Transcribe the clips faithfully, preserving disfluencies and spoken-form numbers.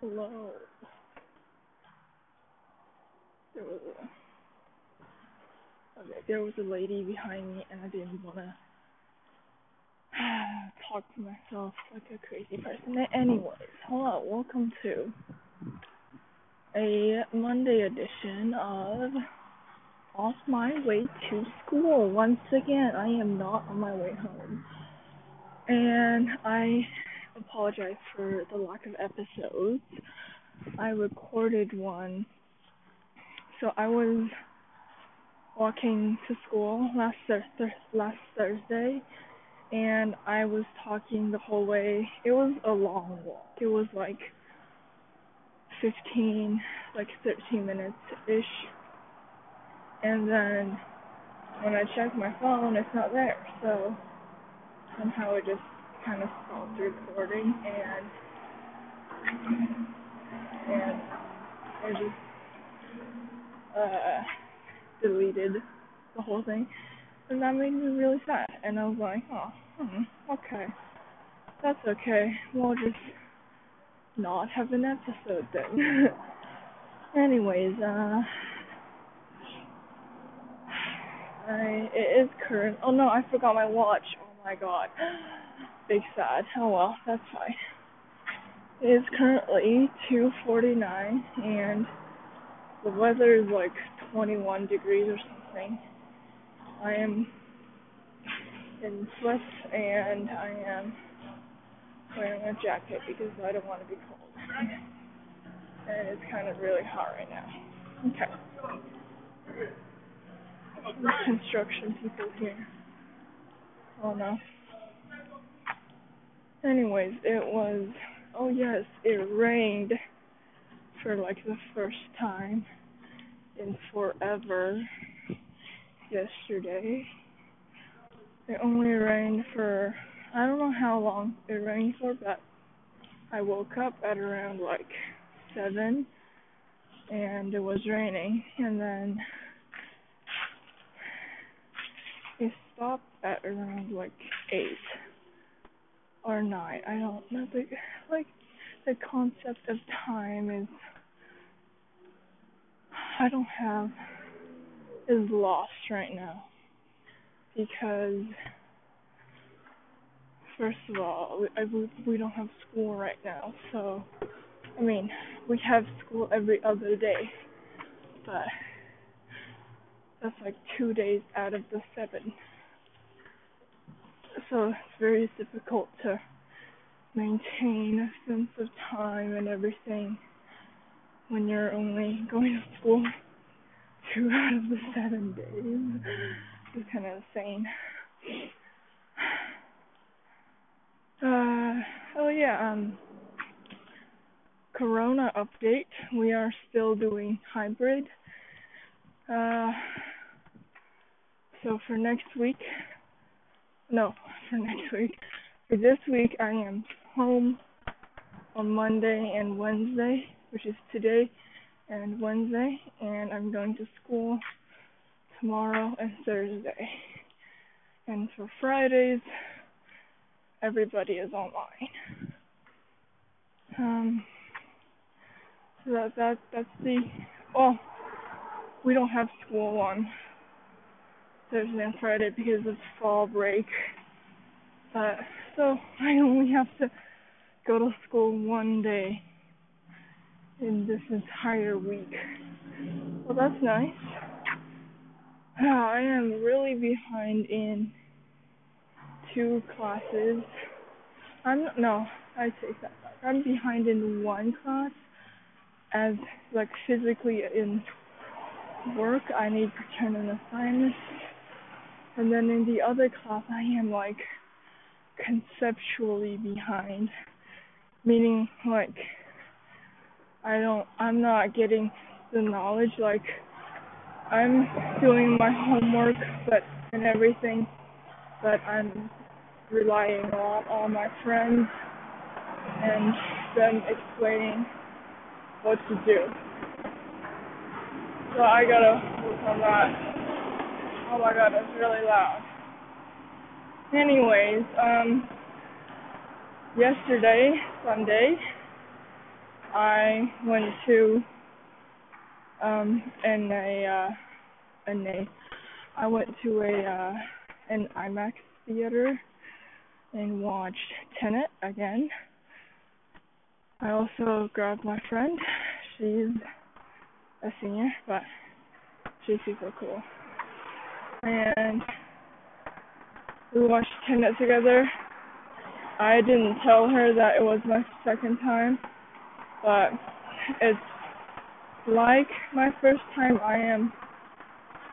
Hello. There was a, okay, there was a lady behind me, and I didn't wanna talk to myself like a crazy person. Anyways, hello, welcome to a Monday edition of Off My Way to School. Once again, I am not on my way home, and I apologize for the lack of episodes. I recorded one. So I was walking to school last th- th- last Thursday, and I was talking the whole way. It was a long walk. It was like fifteen, like thirteen minutes-ish. And then when I checked my phone, it's not there. So somehow it just kind of stopped recording, and and I just uh, deleted the whole thing, and that made me really sad. And I was like, oh, hmm, okay, that's okay. We'll just not have an episode then. Anyways, uh, I it is current. Oh no, I forgot my watch. Oh my god. Big sad. Oh well, that's fine. It is currently two forty-nine, and the weather is like twenty-one degrees or something. I am in sweats, and I am wearing a jacket because I don't want to be cold. And it's kind of really hot right now. Okay. Construction people here. Oh no. Anyways, it was, oh yes, it rained for like the first time in forever yesterday. It only rained for, I don't know how long it rained for, but I woke up at around like seven, and it was raining, and then it stopped at around like eight. Or night. I don't know. The, like, the concept of time is, I don't have, is lost right now. Because, first of all, I, we, we don't have school right now. So, I mean, we have school every other day. But that's like two days out of the seven. So it's very difficult to maintain a sense of time and everything when you're only going to school two out of the seven days. It's kind of insane. Uh, oh yeah, um, Corona update. We are still doing hybrid. Uh, so for next week, No, for next week. For this week, I am home on Monday and Wednesday, which is today and Wednesday, and I'm going to school tomorrow and Thursday. And for Fridays, everybody is online. Um, so that, that that's the, well, we don't have school on Thursday and Friday because it's fall break, but so I only have to go to school one day in this entire week. Well, that's nice. I am really behind in two classes. I'm not, no, I take that back. I'm behind in one class, as like physically in work. I need to turn in assignments. And then in the other class, I am like conceptually behind, meaning like I don't, I'm not getting the knowledge. Like I'm doing my homework, but and everything, but I'm relying on all my friends and them explaining what to do. So I gotta work on that. Oh my god, that's really loud. Anyways, um, yesterday, Sunday, I went to um and a uh and a I went to a uh an IMAX theater and watched Tenet again. I also grabbed my friend. She's a senior, but she's super cool. And we watched Tenet together. I didn't tell her that it was my second time, but it's like my first time. I am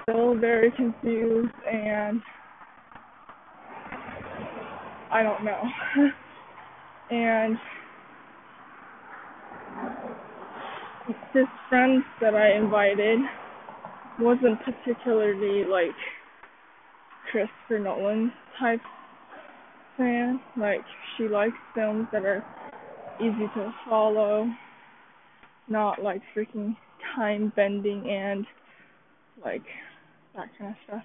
still very confused and I don't know. And this friend that I invited wasn't particularly like Christopher Nolan type fan. Like, she likes films that are easy to follow, not like freaking time bending and like that kind of stuff.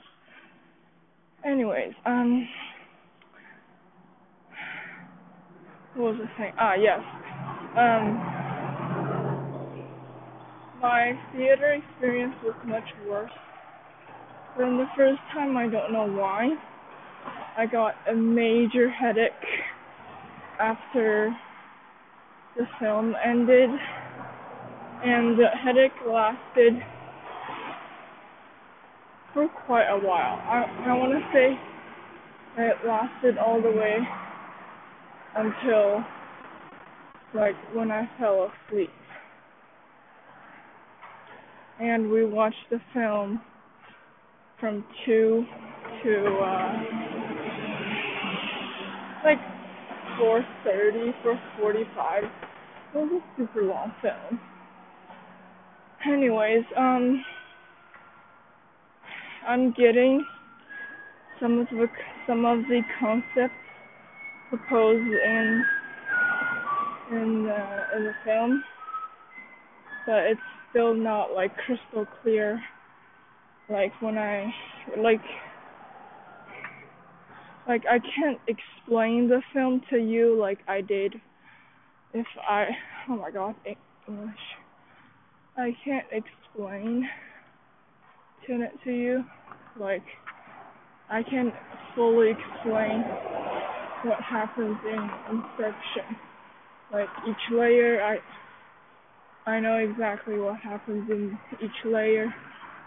Anyways, um what was I saying? Ah yes. Um My theater experience was much worse than the first time. I don't know why. I got a major headache after the film ended, and the headache lasted for quite a while. I, I want to say it lasted all the way until, like, when I fell asleep. And we watched the film from two to uh, like four thirty, four forty-five. It was a super long film. Anyways, um, I'm getting some of the some of the concepts proposed in in uh, in the film, but it's still not like crystal clear, like when I like like I can't explain the film to you like I did if I oh my god English I can't explain Tenet to you like I can fully explain what happens in Inception, like each layer. I I know exactly what happens in each layer,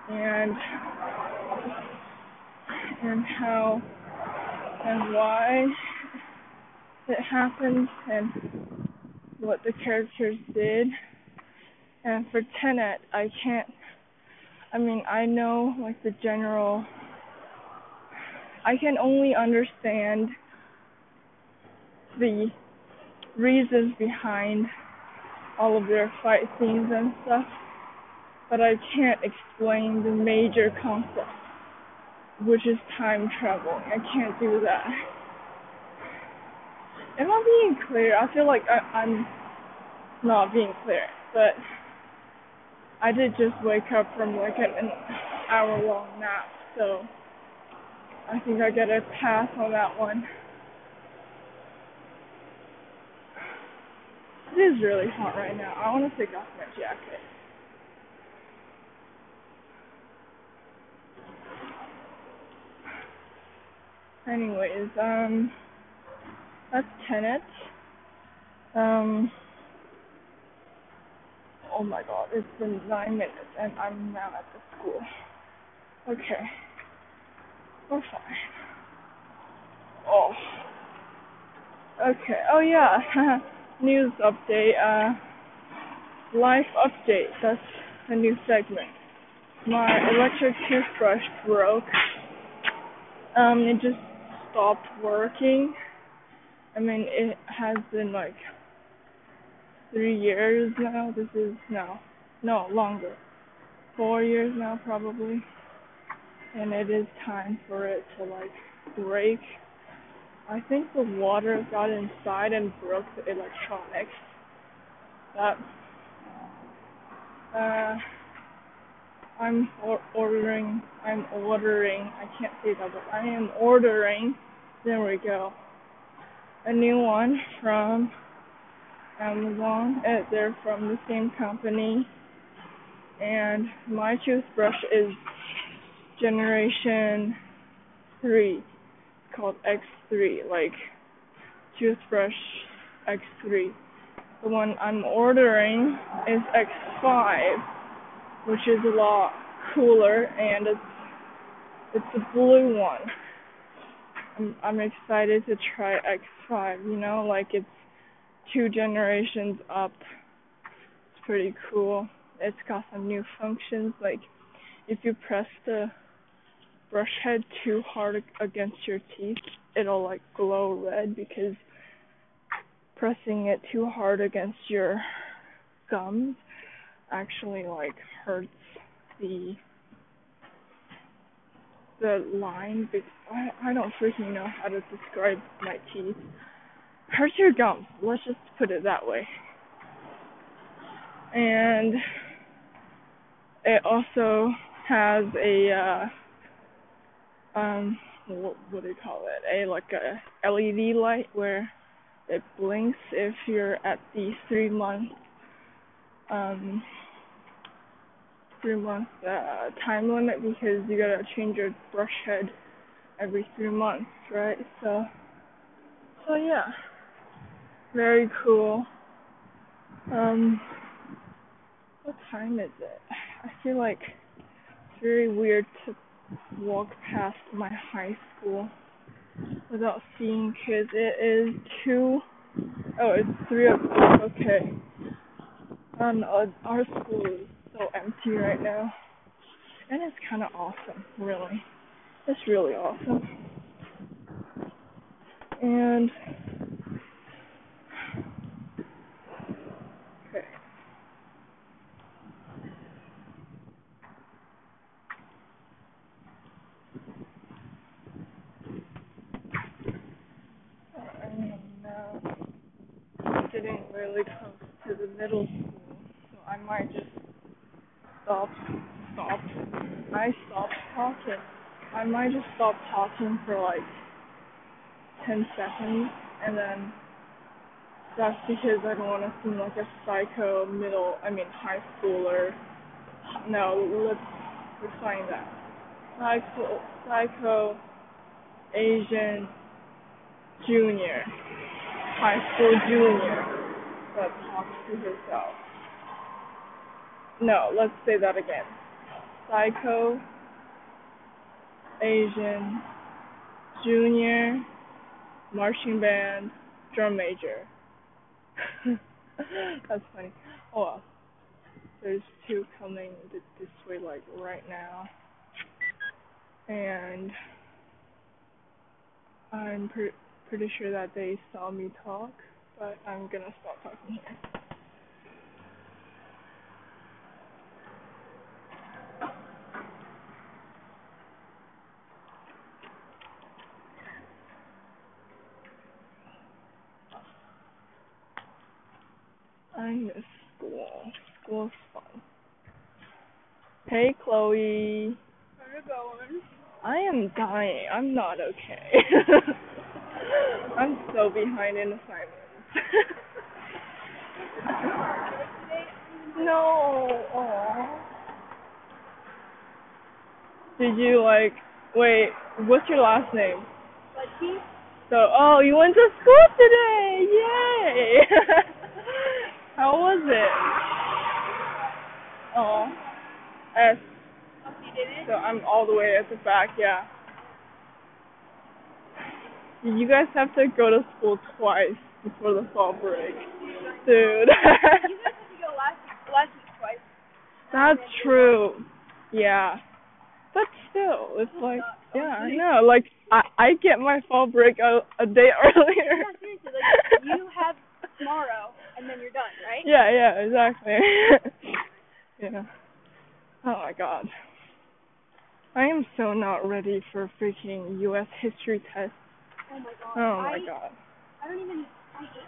and and how and why it happens, and what the characters did. And for Tenet, I can't. I mean, I know like the general. I can only understand the reasons behind all of their fight scenes and stuff, but I can't explain the major concept, which is time travel. I can't do that. Am I being clear? I feel like I, I'm not being clear, but I did just wake up from like an hour long nap, so I think I get a pass on that one. It is really hot right now. I want to take off my jacket. Anyways, um, that's Tenet. Um, oh my god, it's been nine minutes and I'm now at the school. Okay. We're fine. Oh. Okay, oh yeah. News update, uh, life update, that's a new segment. My electric toothbrush broke. Um, it just stopped working. I mean, it has been like three years now. This is now, no, longer. Four years now, probably. And it is time for it to like break. I think the water got inside and broke the electronics. That uh, I'm or- ordering. I'm ordering. I can't say that, but I am ordering. There we go. A new one from and Luzon, as they're from the same company. And my toothbrush is generation three. It's called X three, like toothbrush X three. The one I'm ordering is X five, which is a lot cooler, and it's it's a blue one. I'm, I'm excited to try X five, you know, like it's two generations up. It's pretty cool. It's got some new functions, like if you press the brush head too hard against your teeth, it'll like glow red because pressing it too hard against your gums actually like hurts the the line. I, I don't freaking know how to describe my teeth. Hurts your gums. Let's just put it that way. And it also has a uh, um what, what do you call it? A like a L E D light where it blinks if you're at the three month um three month uh, time limit, because you gotta change your brush head every three months, right? So so yeah, very cool. Um, what time is it? I feel like it's very weird to walk past my high school without seeing kids. It is two. Oh, it's three o'clock. Okay. Um, our school is so empty right now, and it's kind of awesome. Really, it's really awesome. And okay. I'm now getting really close to the middle school, so I might just stop, stop, I stopped talking, I might just stop talking for like ten seconds, and then that's because I don't want to seem like a psycho middle, I mean high schooler, no, let's refine that, psycho, psycho Asian junior, high school junior that talks to herself. No, let's say that again, psycho Asian junior marching band, drum major. That's funny. Oh well. There's two coming th- this way, like, right now. And I'm pre- pretty sure that they saw me talk, but I'm gonna stop talking here. I miss school. School's fun. Hey, Chloe. How's it going? I am dying. I'm not okay. I'm so behind in assignments. No. Aww. Did you like? Wait. What's your last name? Lucky. So, oh, you went to school today! Yay! How was it? Oh, S. So I'm all the way at the back, yeah. You guys have to go to school twice before the fall break. Dude. You guys have to go last week twice. That's true. Yeah. But still, it's like, yeah, I know. Like, I, I get my fall break a, a day earlier. Yeah, seriously. Like, you have tomorrow, and then you're done, right? Yeah, yeah, exactly. Yeah. Oh my god. I am so not ready for freaking U S history tests. Oh my god. Oh my I, god. I don't even, I hate them.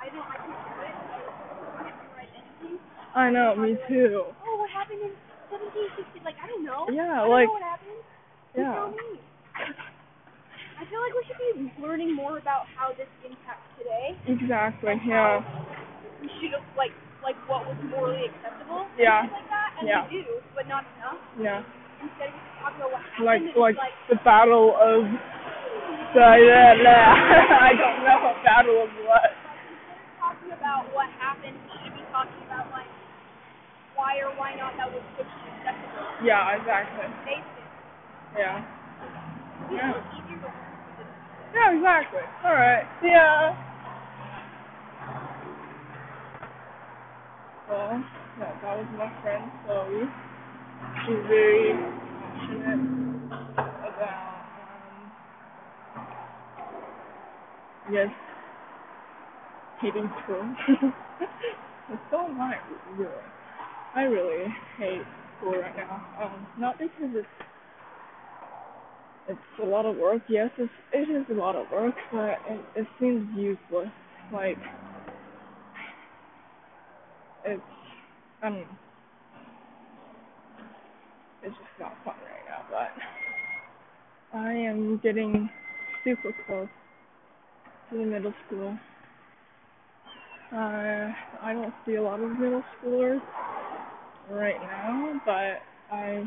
I don't, I can't do it. I can't memorize anything. I know, me like, too. Oh, what happened in seventeen sixty? Like, I don't know. Yeah, I don't like. know what happened. You yeah. tell me. I feel like we should be learning more about how this impacts today. Exactly, yeah. should have, like, like what was morally acceptable. Yeah. And like that, and yeah. we do, but not enough. Yeah. Instead, we just talk about what happened. Like, and like, like the battle of the, yeah, nah, I don't know, battle of what. Instead of talking about what happened, we should be talking about, like, why or why not that was socially acceptable. Yeah, exactly. Yeah. Yeah. Yeah, exactly. All right. Yeah. Well, yeah, that was my friend Chloe. She's very passionate about, um, yes, hating school. It's so nice, really. I really hate school right now. Um, not because it's It's a lot of work, yes, it's, it is a lot of work, but it, it seems useless, like, it's, I mean, it's just not fun right now, but I am getting super close to the middle school. Uh, I don't see a lot of middle schoolers right now, but I...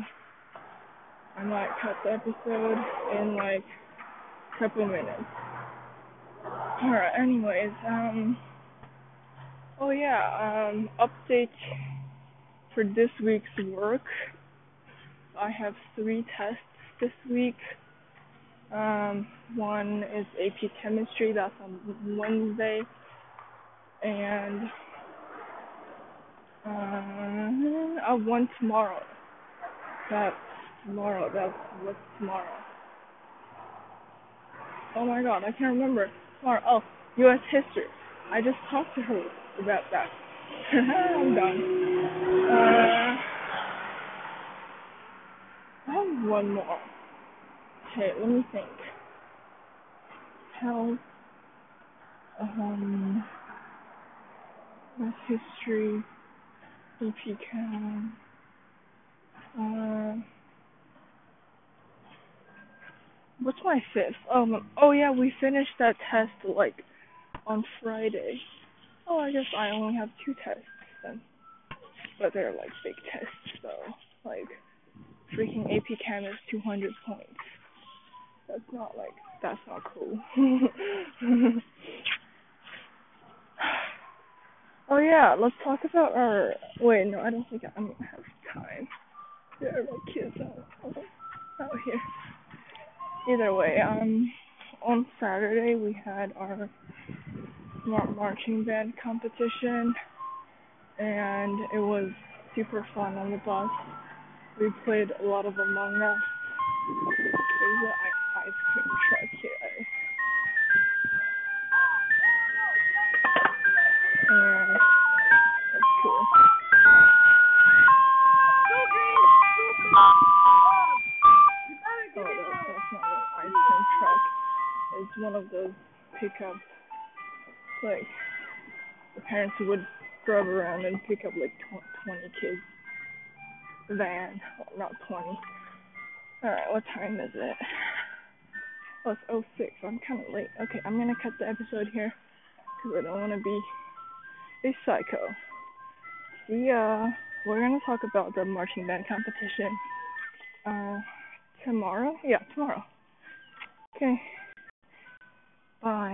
I might cut the episode in like a couple minutes. Alright, anyways, um, oh yeah, um, update for this week's work. I have three tests this week. Um, one is A P Chemistry, that's on Wednesday. And, uh, I have one tomorrow. That's Tomorrow, that's what's tomorrow. Oh my god, I can't remember. Tomorrow, oh, U S History. I just talked to her about that. I'm done. Uh, I have one more. Okay, let me think. Health, um, U S History, E P Chem, uh, what's my fifth? Um, oh yeah, we finished that test, like, on Friday. Oh, I guess I only have two tests then. But they're, like, big tests, so, like, freaking A P Chem is two hundred points. That's not, like, that's not cool. Oh yeah, let's talk about our, wait, no, I don't think I'm gonna have time. There are my kids out, out here. Either way, um, on Saturday we had our marching band competition, and it was super fun on the bus. We played a lot of Among Us. There's an ice cream truck here. And that's cool. It's one of those pickup, like, the parents would drive around and pick up, like, twenty kids. Van. Well, not twenty. Alright, what time is it? Oh, it's oh six. I'm kind of late. Okay, I'm going to cut the episode here because I don't want to be a psycho. See ya. We're going to talk about the marching band competition uh, tomorrow. Yeah, tomorrow. Okay. Bye.